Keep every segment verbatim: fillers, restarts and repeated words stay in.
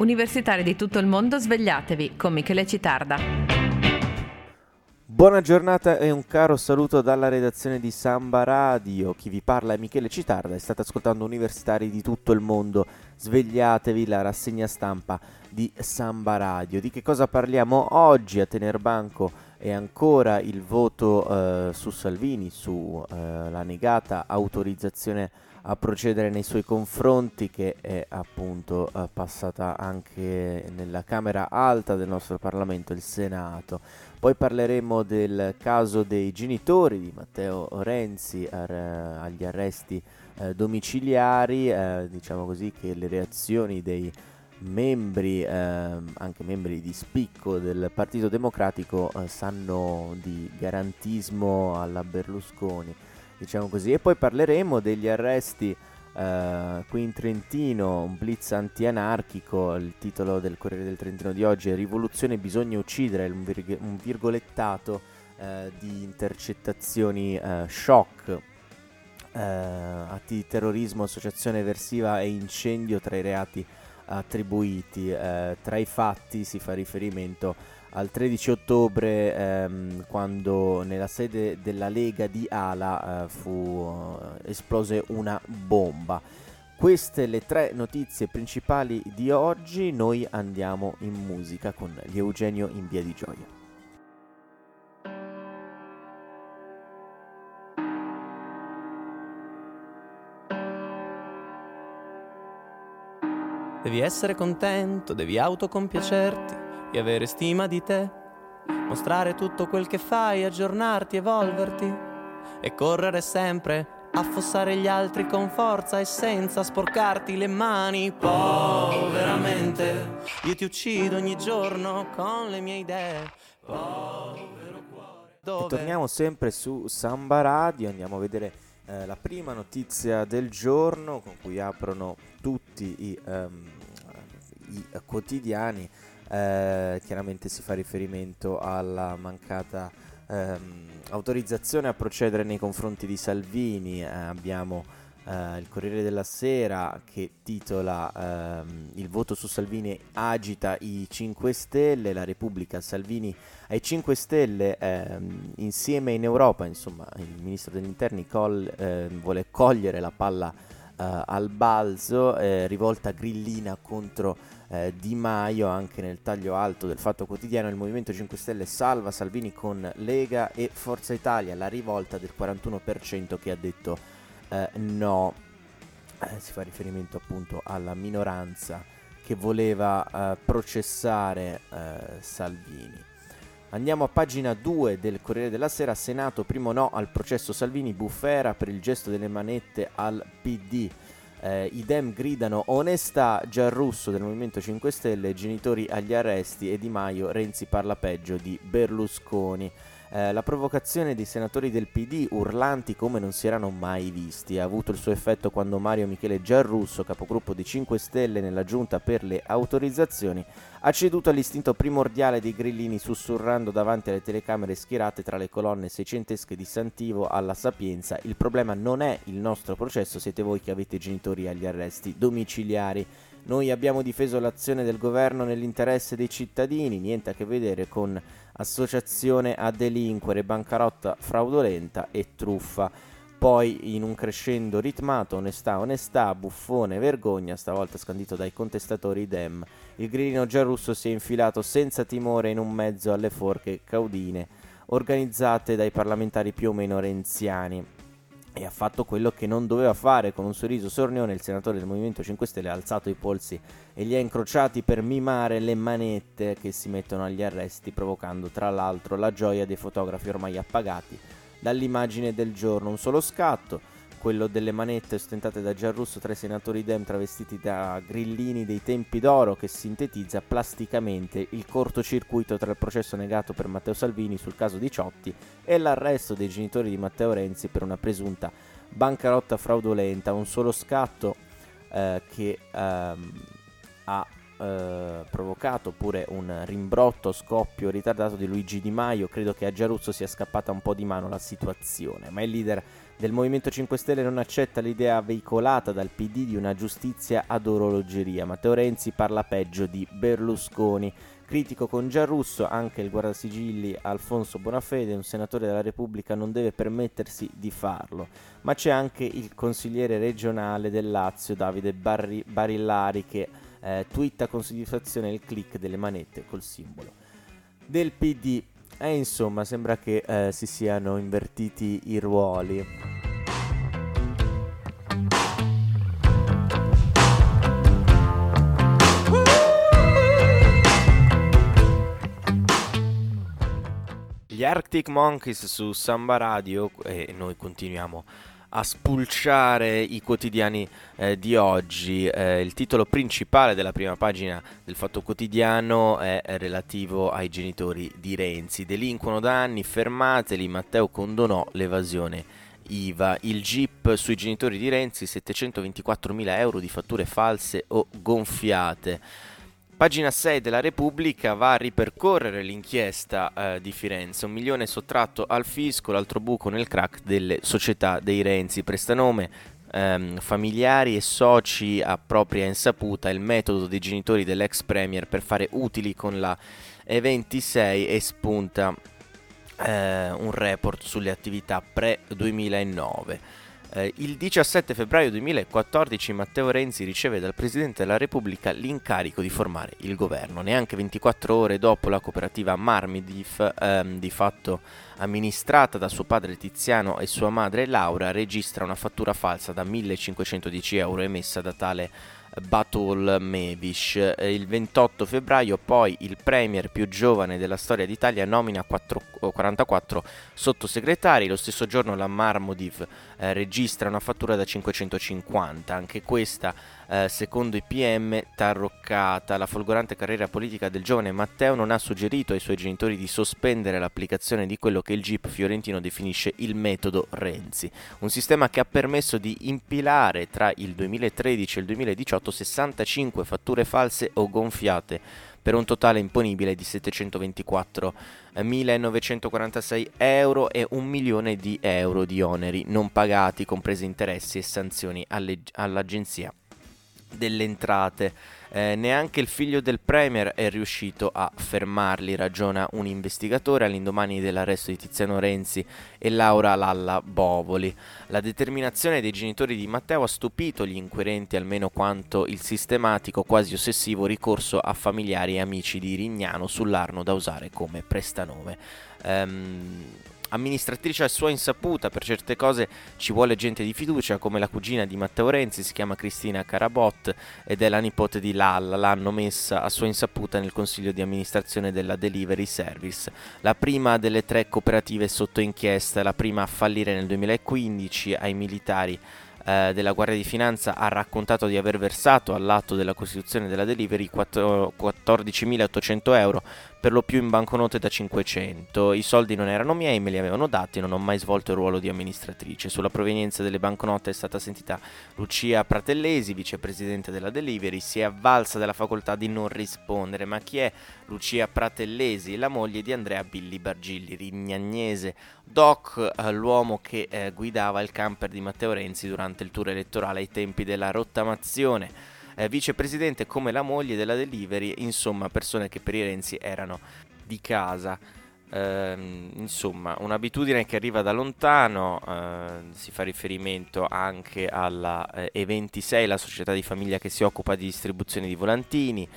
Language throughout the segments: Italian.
Universitari di tutto il mondo, svegliatevi con Michele Citarda. Buona giornata e un caro saluto dalla redazione di Samba Radio. Chi vi parla è Michele Citarda e state ascoltando Universitari di tutto il mondo. Svegliatevi, la rassegna stampa di Samba Radio. Di che cosa parliamo oggi? A tener banco è ancora il voto eh, su Salvini, sulla eh, negata autorizzazione a procedere nei suoi confronti, che è appunto eh, passata anche nella Camera Alta del nostro Parlamento, il Senato. Poi parleremo del caso dei genitori di Matteo Renzi ar- agli arresti eh, domiciliari, eh, diciamo così che le reazioni dei membri, eh, anche membri di spicco del Partito Democratico, eh, sanno di garantismo alla Berlusconi, diciamo così. E poi parleremo degli arresti eh, qui in Trentino, un blitz antianarchico. Il titolo del Corriere del Trentino di oggi è "Rivoluzione, bisogna uccidere", un, virg- un virgolettato eh, di intercettazioni eh, shock, eh, atti di terrorismo, associazione eversiva e incendio tra i reati attribuiti. Eh, tra i fatti si fa riferimento al tredici ottobre, ehm, quando nella sede della Lega di Ala eh, fu eh, esplose una bomba. Queste le tre notizie principali di oggi. Noi andiamo in musica con gli Eugenio in Via di Gioia. Devi essere contento, devi autocompiacerti e avere stima di te, mostrare tutto quel che fai, aggiornarti, evolverti e correre sempre, affossare gli altri con forza e senza sporcarti le mani. Poveramente, io ti uccido ogni giorno con le mie idee. Povero cuore. Dove... E torniamo sempre su Samba Radio, andiamo a vedere eh, la prima notizia del giorno con cui aprono tutti i, um, i quotidiani. Eh, chiaramente si fa riferimento alla mancata ehm, autorizzazione a procedere nei confronti di Salvini. Eh, abbiamo eh, il Corriere della Sera che titola ehm, "Il voto su Salvini agita i cinque Stelle, la Repubblica, Salvini ai cinque Stelle ehm, insieme in Europa". Insomma, il ministro degli interni col, eh, vuole cogliere la palla eh, al balzo, eh, rivolta grillina contro Eh, Di Maio. Anche nel taglio alto del Fatto Quotidiano, "Il Movimento cinque Stelle salva Salvini con Lega e Forza Italia, la rivolta del quarantuno per cento che ha detto eh, no". Eh, si fa riferimento appunto alla minoranza che voleva eh, processare eh, Salvini. Andiamo a pagina due del Corriere della Sera. "Senato, primo no al processo Salvini, bufera per il gesto delle manette al P D". Eh, "I Dem gridano onestà, Giarrusso del Movimento cinque Stelle, genitori agli arresti e Di Maio, Renzi parla peggio di Berlusconi". Eh, la provocazione dei senatori del P D, urlanti come non si erano mai visti, ha avuto il suo effetto quando Mario Michele Giarrusso, capogruppo di cinque Stelle nella giunta per le autorizzazioni, ha ceduto all'istinto primordiale dei grillini, sussurrando davanti alle telecamere schierate tra le colonne seicentesche di Sant'Ivo alla Sapienza: "Il problema non è il nostro processo, siete voi che avete genitori agli arresti domiciliari. Noi abbiamo difeso l'azione del governo nell'interesse dei cittadini, niente a che vedere con associazione a delinquere, bancarotta fraudolenta e truffa". Poi, in un crescendo ritmato, "Onestà, onestà, buffone, vergogna", stavolta scandito dai contestatori Dem. Il grillino Giarrusso si è infilato senza timore in un mezzo alle forche caudine organizzate dai parlamentari più o meno renziani e ha fatto quello che non doveva fare. Con un sorriso sornione il senatore del Movimento cinque Stelle ha alzato i polsi e li ha incrociati per mimare le manette che si mettono agli arresti, provocando tra l'altro la gioia dei fotografi ormai appagati dall'immagine del giorno. Un solo scatto, quello delle manette ostentate da Giarrusso tra i senatori Dem travestiti da grillini dei tempi d'oro, che sintetizza plasticamente il cortocircuito tra il processo negato per Matteo Salvini sul caso di Ciotti e l'arresto dei genitori di Matteo Renzi per una presunta bancarotta fraudolenta. Un solo scatto eh, che ehm, ha eh, provocato, oppure un rimbrotto, scoppio ritardato di Luigi Di Maio. Credo che a Giarrusso sia scappata un po' di mano la situazione, ma il leader del Movimento cinque Stelle non accetta l'idea veicolata dal P D di una giustizia ad orologeria. Matteo Renzi parla peggio di Berlusconi. Critico con Giarrusso anche il guardasigilli Alfonso Bonafede: un senatore della Repubblica non deve permettersi di farlo. Ma c'è anche il consigliere regionale del Lazio Davide Barri- Barillari che eh, twitta con soddisfazione il click delle manette col simbolo del P D. E insomma sembra che eh, si siano invertiti i ruoli. Gli Arctic Monkeys su Samba Radio, e noi continuiamo a spulciare i quotidiani eh, di oggi. Eh, il titolo principale della prima pagina del Fatto Quotidiano è relativo ai genitori di Renzi. Delinquono da anni, fermateli, Matteo condonò l'evasione I V A. Il G I P sui genitori di Renzi, settecentoventiquattromila euro di fatture false o gonfiate. Pagina sei della Repubblica va a ripercorrere l'inchiesta eh, di Firenze. Un milione sottratto al fisco, l'altro buco nel crack delle società dei Renzi. Prestanome, ehm, familiari e soci a propria insaputa, il metodo dei genitori dell'ex premier per fare utili con la E ventisei, e spunta eh, un report sulle attività pre duemilanove. Eh, il diciassette febbraio duemilaquattordici Matteo Renzi riceve dal Presidente della Repubblica l'incarico di formare il governo. Neanche ventiquattro ore dopo la cooperativa Marmidif, ehm, di fatto amministrata da suo padre Tiziano e sua madre Laura, registra una fattura falsa da millecinquecentodieci euro emessa da tale Batol Mevish. Il ventotto febbraio poi il premier più giovane della storia d'Italia nomina quarantaquattro sottosegretari. Lo stesso giorno la Marmodiv eh, registra una fattura da cinquecentocinquanta, anche questa eh, secondo i P M tarroccata. La folgorante carriera politica del giovane Matteo non ha suggerito ai suoi genitori di sospendere l'applicazione di quello che il G I P fiorentino definisce il metodo Renzi, un sistema che ha permesso di impilare tra il duemilatredici e il duemiladiciotto sessantacinque fatture false o gonfiate per un totale imponibile di settecentoventiquattromilanovecento quarantasei euro e un milione di euro di oneri non pagati, compresi interessi e sanzioni alle- all'Agenzia delle Entrate. Eh, neanche il figlio del premier è riuscito a fermarli, ragiona un investigatore all'indomani dell'arresto di Tiziano Renzi e Laura Lalla Bovoli. La determinazione dei genitori di Matteo ha stupito gli inquirenti almeno quanto il sistematico, quasi ossessivo ricorso a familiari e amici di Rignano sull'Arno da usare come prestanome. Ehm... Amministratrice a sua insaputa, per certe cose ci vuole gente di fiducia, come la cugina di Matteo Renzi, si chiama Cristina Carabot ed è la nipote di Lalla. L'hanno messa a sua insaputa nel consiglio di amministrazione della Delivery Service, la prima delle tre cooperative sotto inchiesta, la prima a fallire nel duemilaquindici ai militari della Guardia di Finanza. Ha raccontato di aver versato all'atto della costituzione della Delivery quattordicimilaottocento euro, per lo più in banconote da cinquecento. I soldi non erano miei, me li avevano dati, non ho mai svolto il ruolo di amministratrice. Sulla provenienza delle banconote è stata sentita Lucia Pratellesi, vicepresidente della Delivery, si è avvalsa della facoltà di non rispondere. Ma chi è Lucia Pratellesi? La moglie di Andrea Billibargilli, rignagnese doc, l'uomo che eh, guidava il camper di Matteo Renzi durante il tour elettorale ai tempi della rottamazione. Eh, vicepresidente come la moglie della Delivery, insomma persone che per i Renzi erano di casa. Eh, insomma un'abitudine che arriva da lontano. Eh, si fa riferimento anche alla eh, E ventisei, la società di famiglia che si occupa di distribuzione di volantini.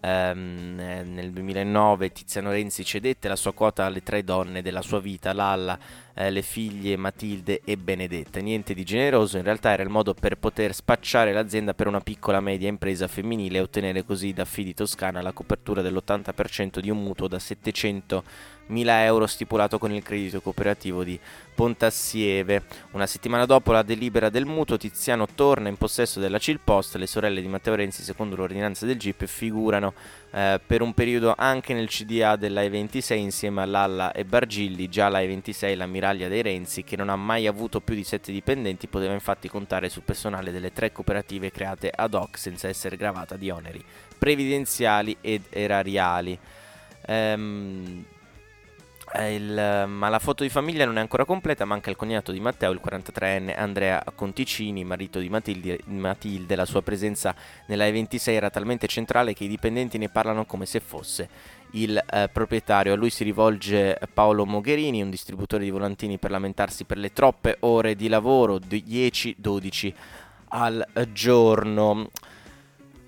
Um, nel duemilanove Tiziano Renzi cedette la sua quota alle tre donne della sua vita, Lalla, eh, le figlie Matilde e Benedetta. Niente di generoso, in realtà era il modo per poter spacciare l'azienda per una piccola media impresa femminile e ottenere così da Fidi Toscana la copertura dell'ottanta per cento di un mutuo da settecentomila mila euro stipulato con il credito cooperativo di Pontassieve. Una settimana dopo la delibera del mutuo, Tiziano torna in possesso della Chil Post. Le sorelle di Matteo Renzi, secondo l'ordinanza del G I P, figurano eh, per un periodo anche nel C D A della E ventisei insieme a Lalla e Bargilli. Già la E ventisei, l'ammiraglia dei Renzi, che non ha mai avuto più di sette dipendenti, poteva infatti contare sul personale delle tre cooperative create ad hoc senza essere gravata di oneri previdenziali ed erariali. Ehm... Il, ma la foto di famiglia non è ancora completa, manca il cognato di Matteo, il quarantatreenne Andrea Conticini, marito di Matilde, Matilde. La sua presenza nella E ventisei era talmente centrale che i dipendenti ne parlano come se fosse il eh, proprietario. A lui si rivolge Paolo Mogherini, un distributore di volantini, per lamentarsi per le troppe ore di lavoro, dieci dodici al giorno.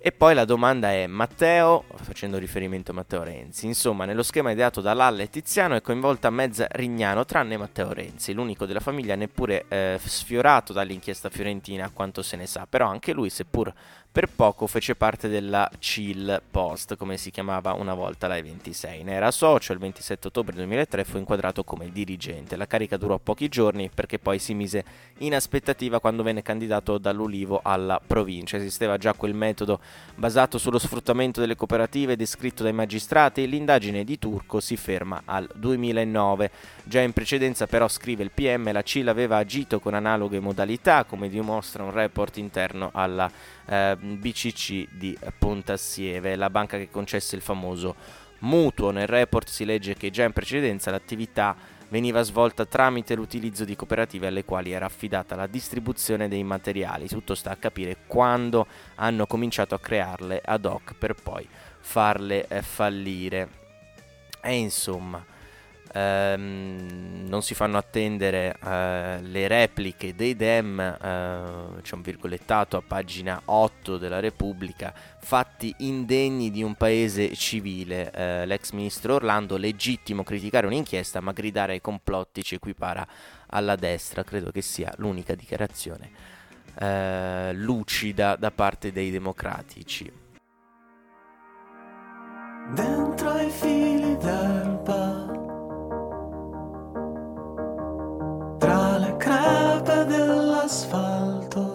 E poi la domanda è: Matteo, facendo riferimento a Matteo Renzi, insomma, nello schema ideato da Lalla e Tiziano è coinvolta mezza Rignano, tranne Matteo Renzi, l'unico della famiglia neppure eh, sfiorato dall'inchiesta fiorentina, a quanto se ne sa. Però anche lui, seppur per poco, fece parte della Chil Post, come si chiamava una volta la E ventisei. Ne era socio. Il ventisette ottobre duemilatré fu inquadrato come dirigente. La carica durò pochi giorni, perché poi si mise in aspettativa quando venne candidato dall'Ulivo alla provincia. Esisteva già quel metodo basato sullo sfruttamento delle cooperative descritto dai magistrati. L'indagine di Turco si ferma al duemilanove. Già in precedenza, però, scrive il P M, la Chil aveva agito con analoghe modalità, come dimostra un report interno alla eh, B C C di Pontassieve, la banca che concesse il famoso mutuo. Nel report si legge che già in precedenza l'attività veniva svolta tramite l'utilizzo di cooperative alle quali era affidata la distribuzione dei materiali. Tutto sta a capire quando hanno cominciato a crearle ad hoc per poi farle fallire. E insomma, ehm, non si fanno attendere eh, le repliche dei dem. eh, c'è un virgolettato a pagina otto della Repubblica: fatti indegni di un paese civile. Eh, l'ex ministro Orlando: legittimo criticare un'inchiesta, ma gridare ai complotti ci equipara alla destra. Credo che sia l'unica dichiarazione eh, lucida da parte dei democratici. Dentro i fili d'erba, tra le crepe dell'asfalto.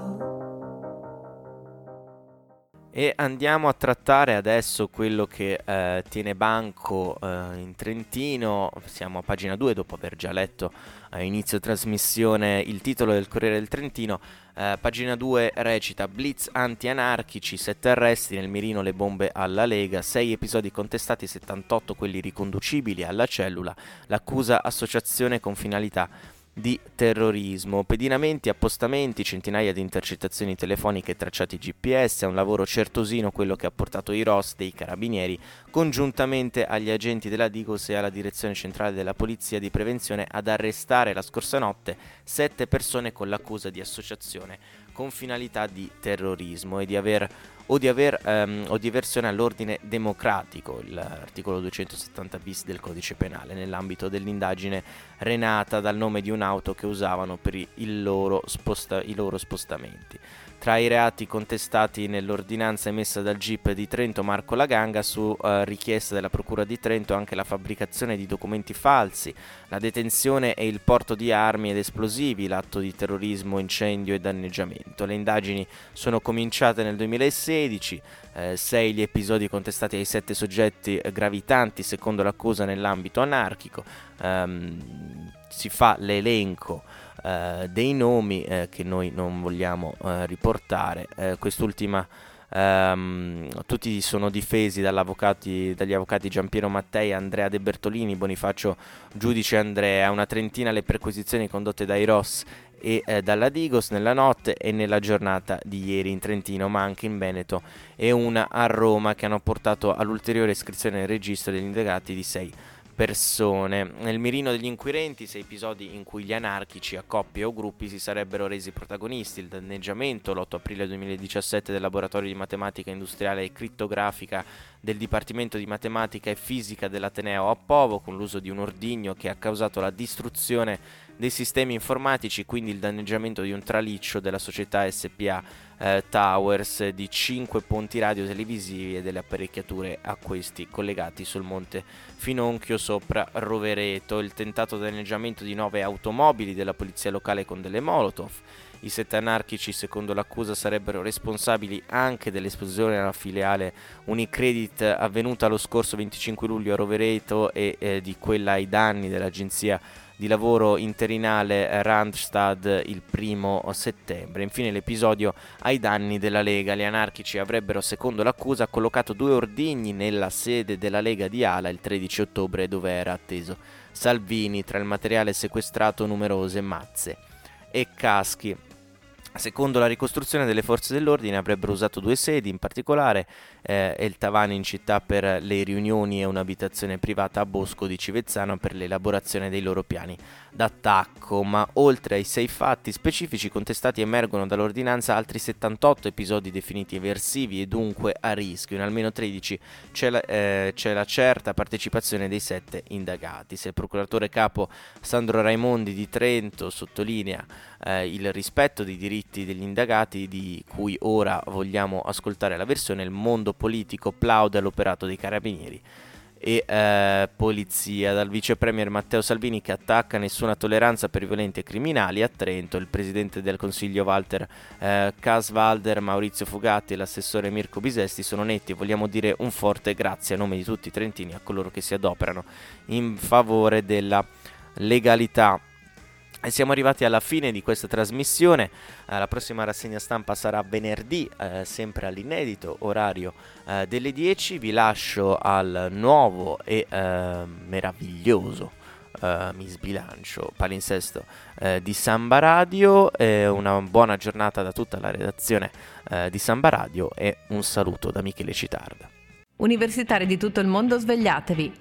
E andiamo a trattare adesso quello che eh, tiene banco eh, in Trentino. Siamo a pagina due, dopo aver già letto a inizio trasmissione il titolo del Corriere del Trentino. Eh, pagina due recita: blitz anti-anarchici, sette arresti, nel mirino le bombe alla Lega, sei episodi contestati, settantotto quelli riconducibili alla cellula, l'accusa associazione con finalità di terrorismo, pedinamenti, appostamenti, centinaia di intercettazioni telefoniche, tracciati G P S. È un lavoro certosino quello che ha portato i R O S dei carabinieri, congiuntamente agli agenti della Digos e alla direzione centrale della polizia di prevenzione, ad arrestare la scorsa notte sette persone con l'accusa di associazione con finalità di terrorismo e di aver o di aver ehm, o di eversione all'ordine democratico, l'articolo duecentosettanta bis del codice penale, nell'ambito dell'indagine renata dal nome di un'auto che usavano per il loro sposta- i loro spostamenti. Tra i reati contestati nell'ordinanza emessa dal G I P di Trento Marco Laganga, su eh, richiesta della Procura di Trento, anche la fabbricazione di documenti falsi, la detenzione e il porto di armi ed esplosivi, l'atto di terrorismo, incendio e danneggiamento. Le indagini sono cominciate nel duemilasedici, eh, sei gli episodi contestati ai sette soggetti gravitanti, secondo l'accusa, nell'ambito anarchico. Um, si fa l'elenco Uh, dei nomi uh, che noi non vogliamo uh, riportare. Uh, quest'ultima um, tutti sono difesi dall'avvocati, dagli avvocati Giampiero Mattei, Andrea De Bertolini, Bonifacio Giudice Andrea. Una trentina le perquisizioni condotte dai R O S e eh, dalla Digos nella notte e nella giornata di ieri in Trentino, ma anche in Veneto e una a Roma, che hanno portato all'ulteriore iscrizione nel registro degli indagati di sei persone. Nel mirino degli inquirenti, sei episodi in cui gli anarchici a coppie o gruppi si sarebbero resi protagonisti: il danneggiamento, l'otto aprile duemiladiciassette, del laboratorio di matematica industriale e crittografica del Dipartimento di Matematica e Fisica dell'Ateneo a Povo, con l'uso di un ordigno che ha causato la distruzione dei sistemi informatici, quindi il danneggiamento di un traliccio della società S P A eh, Towers, di cinque ponti radio televisivi e delle apparecchiature a questi collegati sul monte Finonchio sopra Rovereto, il tentato danneggiamento di nove automobili della polizia locale con delle molotov. I sette anarchici, secondo l'accusa, sarebbero responsabili anche dell'esplosione alla filiale Unicredit avvenuta lo scorso venticinque luglio a Rovereto e eh, di quella ai danni dell'agenzia di lavoro interinale Randstad il primo settembre. Infine l'episodio ai danni della Lega. Gli anarchici avrebbero, secondo l'accusa, collocato due ordigni nella sede della Lega di Ala il tredici ottobre, dove era atteso Salvini. Tra il materiale sequestrato numerose mazze e caschi. Secondo la ricostruzione delle forze dell'ordine avrebbero usato due sedi in particolare, eh, El Tavani in città per le riunioni e un'abitazione privata a Bosco di Civezzano per l'elaborazione dei loro piani d'attacco. Ma oltre ai sei fatti specifici contestati emergono dall'ordinanza altri settantotto episodi definiti eversivi e dunque a rischio. In almeno tredici c'è la, eh, c'è la certa partecipazione dei sette indagati. Se il procuratore capo Sandro Raimondi di Trento sottolinea eh, il rispetto dei diritti degli indagati, di cui ora vogliamo ascoltare la versione, il mondo politico plaude all'operato dei carabinieri e eh, polizia. Dal vice premier Matteo Salvini, che attacca nessuna tolleranza per violenti e criminali a Trento, il presidente del consiglio Walter eh, Caswalder, Maurizio Fugatti e l'assessore Mirko Bisesti sono netti. Vogliamo dire un forte grazie a nome di tutti i trentini a coloro che si adoperano in favore della legalità. E siamo arrivati alla fine di questa trasmissione. Eh, la prossima rassegna stampa sarà venerdì, eh, sempre all'inedito orario eh, delle dieci. Vi lascio al nuovo e eh, meraviglioso, eh, mi sbilancio, palinsesto eh, di Samba Radio. Eh, una buona giornata da tutta la redazione eh, di Samba Radio e un saluto da Michele Citarda. Universitari di tutto il mondo, svegliatevi!